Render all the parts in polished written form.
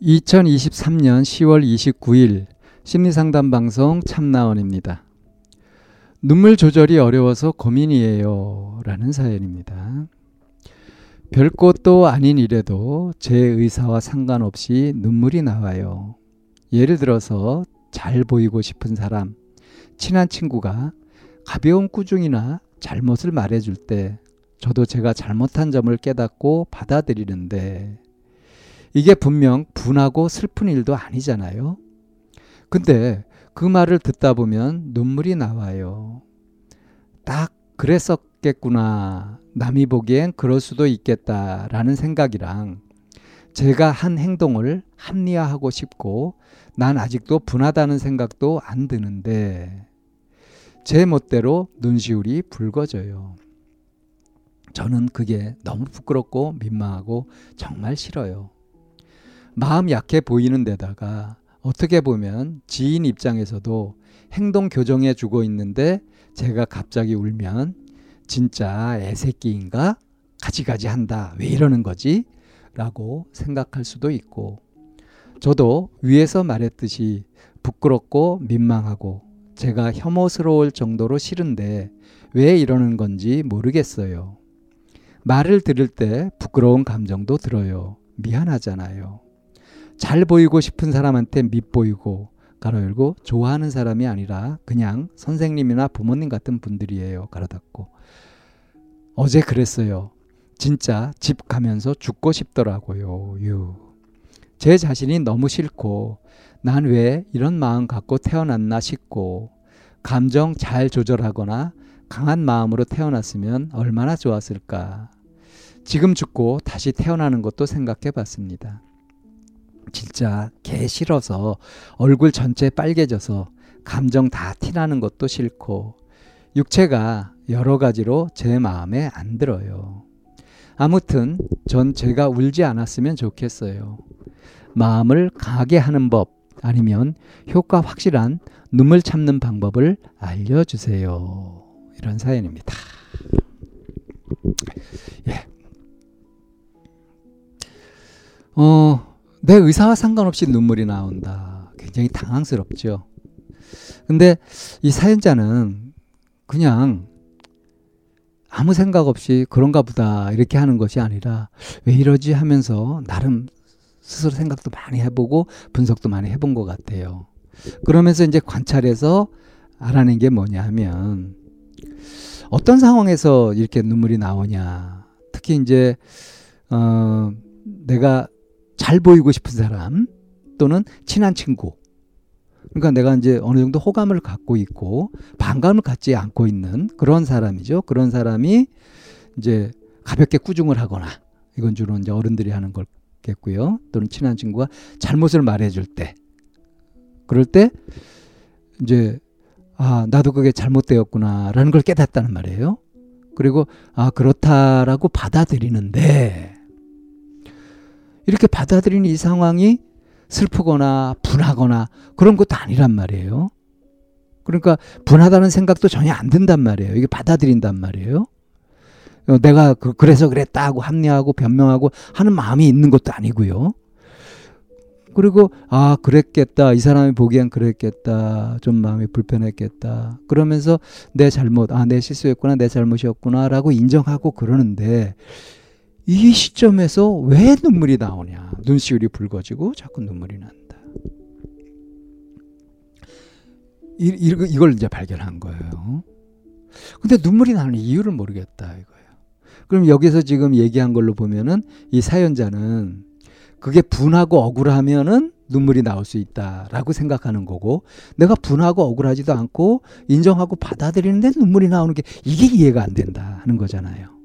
2023년 10월 29일 심리상담방송 참나원입니다. 눈물 조절이 어려워서 고민이에요 라는 사연입니다. 별것도 아닌 일에도 제 의사와 상관없이 눈물이 나와요. 예를 들어서 잘 보이고 싶은 사람, 친한 친구가 가벼운 꾸중이나 잘못을 말해줄 때 저도 제가 잘못한 점을 깨닫고 받아들이는데 이게 분명 분하고 슬픈 일도 아니잖아요. 근데 그 말을 듣다 보면 눈물이 나와요. 딱 그랬었겠구나. 남이 보기엔 그럴 수도 있겠다라는 생각이랑 제가 한 행동을 합리화하고 싶고 난 아직도 분하다는 생각도 안 드는데 제 멋대로 눈시울이 붉어져요. 저는 그게 너무 부끄럽고 민망하고 정말 싫어요. 마음 약해 보이는 데다가 어떻게 보면 지인 입장에서도 행동 교정해 주고 있는데 제가 갑자기 울면 진짜 애새끼인가? 가지가지 한다. 왜 이러는 거지? 라고 생각할 수도 있고 저도 위에서 말했듯이 부끄럽고 민망하고 제가 혐오스러울 정도로 싫은데 왜 이러는 건지 모르겠어요. 말을 들을 때 부끄러운 감정도 들어요. 미안하잖아요. 잘 보이고 싶은 사람한테 밉보이고 가로 열고 좋아하는 사람이 아니라 그냥 선생님이나 부모님 같은 분들이에요. 가로 닫고 어제 그랬어요. 진짜 집 가면서 죽고 싶더라고요. 제 자신이 너무 싫고 난 왜 이런 마음 갖고 태어났나 싶고 감정 잘 조절하거나 강한 마음으로 태어났으면 얼마나 좋았을까. 지금 죽고 다시 태어나는 것도 생각해 봤습니다. 진짜 개 싫어서 얼굴 전체 빨개져서 감정 다 티나는 것도 싫고 육체가 여러 가지로 제 마음에 안 들어요. 아무튼 전 제가 울지 않았으면 좋겠어요. 마음을 강하게 하는 법 아니면 효과 확실한 눈물 참는 방법을 알려주세요. 이런 사연입니다. 예. 내 의사와 상관없이 눈물이 나온다. 굉장히 당황스럽죠. 근데 이 사연자는 그냥 아무 생각 없이 그런가 보다 이렇게 하는 것이 아니라 왜 이러지 하면서 나름 스스로 생각도 많이 해보고 분석도 많이 해본 것 같아요. 그러면서 이제 관찰해서 알아낸 게 뭐냐 하면 어떤 상황에서 이렇게 눈물이 나오냐. 특히 이제 내가 잘 보이고 싶은 사람 또는 친한 친구. 그러니까 내가 이제 어느 정도 호감을 갖고 있고 반감을 갖지 않고 있는 그런 사람이죠. 그런 사람이 이제 가볍게 꾸중을 하거나 이건 주로 이제 어른들이 하는 거겠고요. 또는 친한 친구가 잘못을 말해줄 때. 그럴 때 이제 아, 나도 그게 잘못되었구나라는 걸 깨닫다는 말이에요. 그리고 아, 그렇다라고 받아들이는데 이렇게 받아들이는 이 상황이 슬프거나 분하거나 그런 것도 아니란 말이에요. 그러니까 분하다는 생각도 전혀 안 든단 말이에요. 이게 받아들인단 말이에요. 내가 그래서 그랬다 하고 합리화하고 변명하고 하는 마음이 있는 것도 아니고요. 그리고 아 그랬겠다. 이 사람이 보기엔 그랬겠다. 좀 마음이 불편했겠다. 그러면서 내 잘못, 아 내 실수였구나. 내 잘못이었구나 라고 인정하고 그러는데 이 시점에서 왜 눈물이 나오냐. 눈시울이 붉어지고 자꾸 눈물이 난다. 이걸 이제 발견한 거예요. 근데 눈물이 나는 이유를 모르겠다 이거예요. 그럼 여기서 지금 얘기한 걸로 보면은 이 사연자는 그게 분하고 억울하면은 눈물이 나올 수 있다라고 생각하는 거고 내가 분하고 억울하지도 않고 인정하고 받아들이는데 눈물이 나오는 게 이게 이해가 안 된다 하는 거잖아요.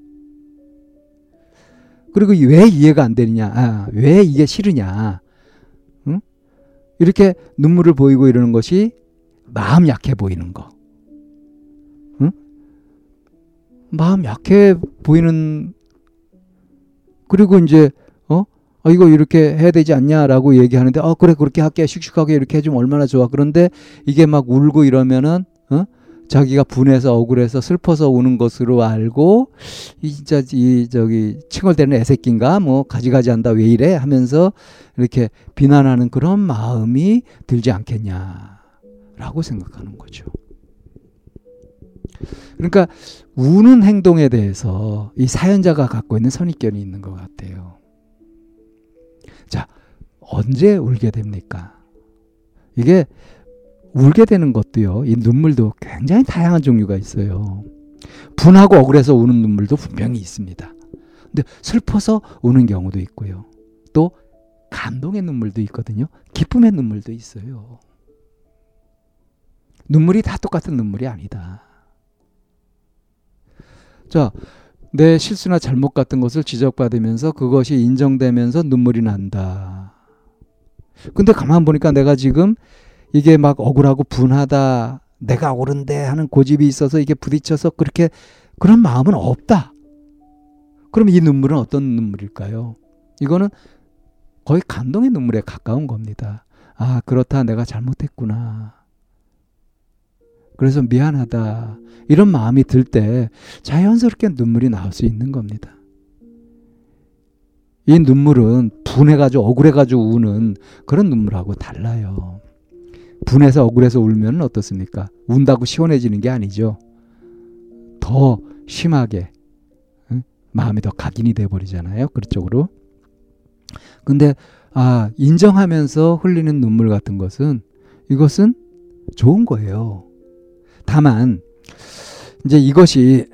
그리고 왜 이해가 안 되느냐, 아, 왜 이게 싫으냐, 응? 이렇게 눈물을 보이고 이러는 것이 마음 약해 보이는 거. 응? 마음 약해 보이는, 그리고 이제 이거 이렇게 해야 되지 않냐라고 얘기하는데, 그래 그렇게 할게, 씩씩하게 이렇게 해주면 얼마나 좋아. 그런데 이게 막 울고 이러면은 자기가 분해서 억울해서 슬퍼서 우는 것으로 알고, 진짜 칭얼대는 애새끼인가, 뭐 가지가지한다, 왜 이래 하면서 이렇게 비난하는 그런 마음이 들지 않겠냐라고 생각하는 거죠. 그러니까 우는 행동에 대해서 이 사연자가 갖고 있는 선입견이 있는 것 같아요. 자, 언제 울게 됩니까? 이게 울게 되는 것도요, 이 눈물도 굉장히 다양한 종류가 있어요. 분하고 억울해서 우는 눈물도 분명히 있습니다. 근데 슬퍼서 우는 경우도 있고요. 또 감동의 눈물도 있거든요. 기쁨의 눈물도 있어요. 눈물이 다 똑같은 눈물이 아니다. 자, 내 실수나 잘못 같은 것을 지적받으면서 그것이 인정되면서 눈물이 난다. 근데 가만 보니까 내가 지금 이게 막 억울하고 분하다, 내가 억울한데 하는 고집이 있어서 이게 부딪혀서 그렇게, 그런 마음은 없다. 그럼 이 눈물은 어떤 눈물일까요? 이거는 거의 감동의 눈물에 가까운 겁니다. 아, 그렇다, 내가 잘못했구나, 그래서 미안하다, 이런 마음이 들 때 자연스럽게 눈물이 나올 수 있는 겁니다. 이 눈물은 분해가지고 억울해가지고 우는 그런 눈물하고 달라요. 분해서 억울해서 울면 어떻습니까? 운다고 시원해지는 게 아니죠. 더 심하게 마음이 더 각인이 돼버리잖아요, 그쪽으로. 근데 인정하면서 흘리는 눈물 같은 것은, 이것은 좋은 거예요. 다만 이제 이것이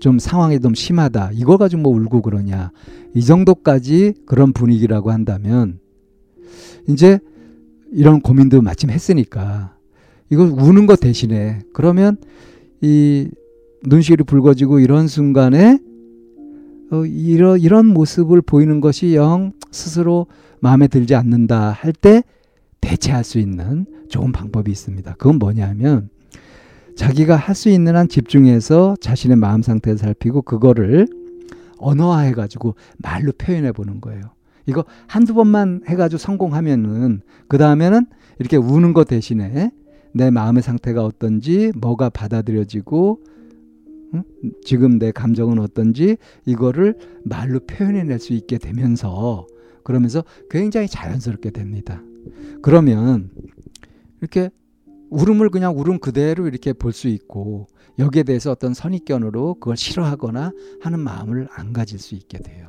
좀 상황이 좀 심하다, 이걸 가지고 뭐 울고 그러냐, 이 정도까지 그런 분위기라고 한다면, 이제 이런 고민도 마침 했으니까, 이거 우는 것 대신에, 그러면 이 눈시울이 붉어지고 이런 순간에 이런 모습을 보이는 것이 영 스스로 마음에 들지 않는다 할 때 대체할 수 있는 좋은 방법이 있습니다. 그건 뭐냐면, 자기가 할 수 있는 한 집중해서 자신의 마음 상태를 살피고 그거를 언어화해가지고 말로 표현해 보는 거예요. 이거 한두 번만 해가지고 성공하면은, 그 다음에는 이렇게 우는 것 대신에 내 마음의 상태가 어떤지, 뭐가 받아들여지고, 지금 내 감정은 어떤지, 이거를 말로 표현해낼 수 있게 되면서, 그러면서 굉장히 자연스럽게 됩니다. 그러면 이렇게 울음을 그냥 울음 그대로 이렇게 볼 수 있고, 여기에 대해서 어떤 선입견으로 그걸 싫어하거나 하는 마음을 안 가질 수 있게 돼요.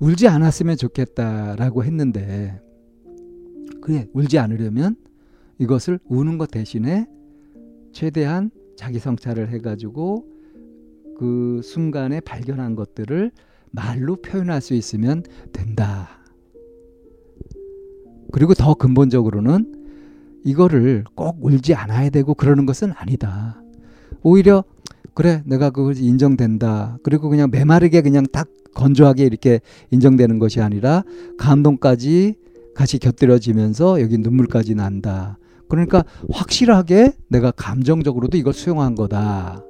울지 않았으면 좋겠다라고 했는데, 그래, 울지 않으려면 이것을 우는 것 대신에 최대한 자기 성찰을 해가지고 그 순간에 발견한 것들을 말로 표현할 수 있으면 된다. 그리고 더 근본적으로는 이거를 꼭 울지 않아야 되고 그러는 것은 아니다. 오히려 그래, 내가 그걸 인정된다, 그리고 그냥 메마르게 그냥 딱 건조하게 이렇게 인정되는 것이 아니라 감동까지 같이 곁들여지면서 여기 눈물까지 난다. 그러니까 확실하게 내가 감정적으로도 이걸 수용한 거다,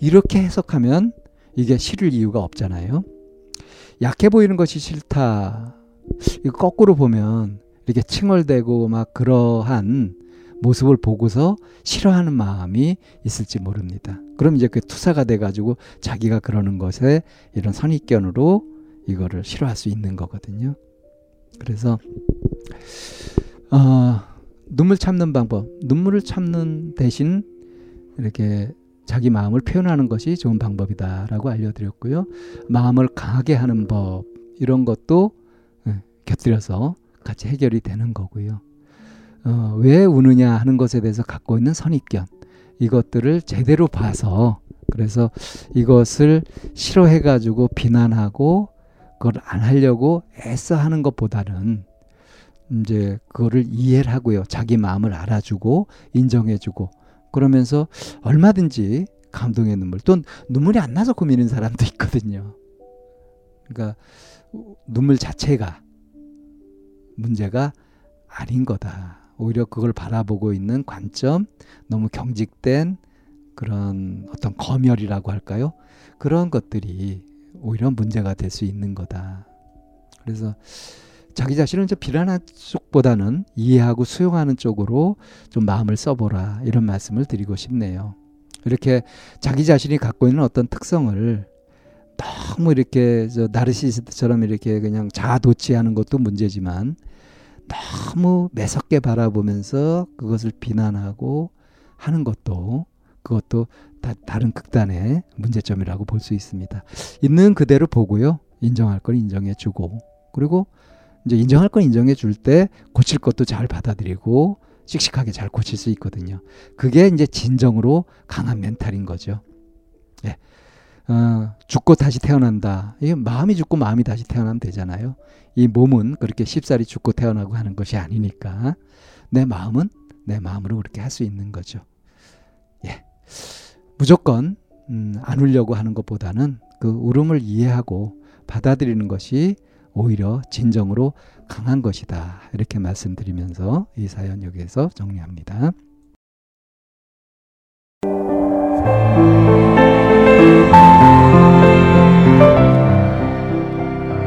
이렇게 해석하면 이게 싫을 이유가 없잖아요. 약해 보이는 것이 싫다, 이거 거꾸로 보면 이렇게 칭얼대고 막 그러한 모습을 보고서 싫어하는 마음이 있을지 모릅니다. 그럼 이제 그 투사가 돼가지고 자기가 그러는 것에 이런 선입견으로 이거를 싫어할 수 있는 거거든요. 그래서 눈물 참는 방법, 눈물을 참는 대신 이렇게 자기 마음을 표현하는 것이 좋은 방법이다라고 알려드렸고요. 마음을 강하게 하는 법, 이런 것도 곁들여서 같이 해결이 되는 거고요. 왜 우느냐 하는 것에 대해서 갖고 있는 선입견, 이것들을 제대로 봐서, 그래서 이것을 싫어해가지고 비난하고 그걸 안 하려고 애써 하는 것보다는 이제 그거를 이해를 하고요, 자기 마음을 알아주고 인정해주고, 그러면서 얼마든지 감동의 눈물, 또 눈물이 안 나서 고민인 사람도 있거든요. 그러니까 눈물 자체가 문제가 아닌 거다. 오히려 그걸 바라보고 있는 관점, 너무 경직된 그런 어떤 검열이라고 할까요? 그런 것들이 오히려 문제가 될 수 있는 거다. 그래서 자기 자신을 좀 비난할 쪽보다는 이해하고 수용하는 쪽으로 좀 마음을 써보라, 이런 말씀을 드리고 싶네요. 이렇게 자기 자신이 갖고 있는 어떤 특성을 너무 이렇게 나르시시스트처럼 이렇게 그냥 자아도취하는 것도 문제지만, 너무 매섭게 바라보면서 그것을 비난하고 하는 것도, 그것도 다른 극단의 문제점이라고 볼 수 있습니다. 있는 그대로 보고요, 인정할 건 인정해 주고, 그리고 이제 인정할 건 인정해 줄 때 고칠 것도 잘 받아들이고 씩씩하게 잘 고칠 수 있거든요. 그게 이제 진정으로 강한 멘탈인 거죠. 예. 죽고 다시 태어난다. 이게 마음이 죽고 마음이 다시 태어나면 되잖아요. 이 몸은 그렇게 쉽사리 죽고 태어나고 하는 것이 아니니까 내 마음은 내 마음으로 그렇게 할 수 있는 거죠. 예, 무조건 안 울려고 하는 것보다는 그 울음을 이해하고 받아들이는 것이 오히려 진정으로 강한 것이다. 이렇게 말씀드리면서 이 사연 여기에서 정리합니다.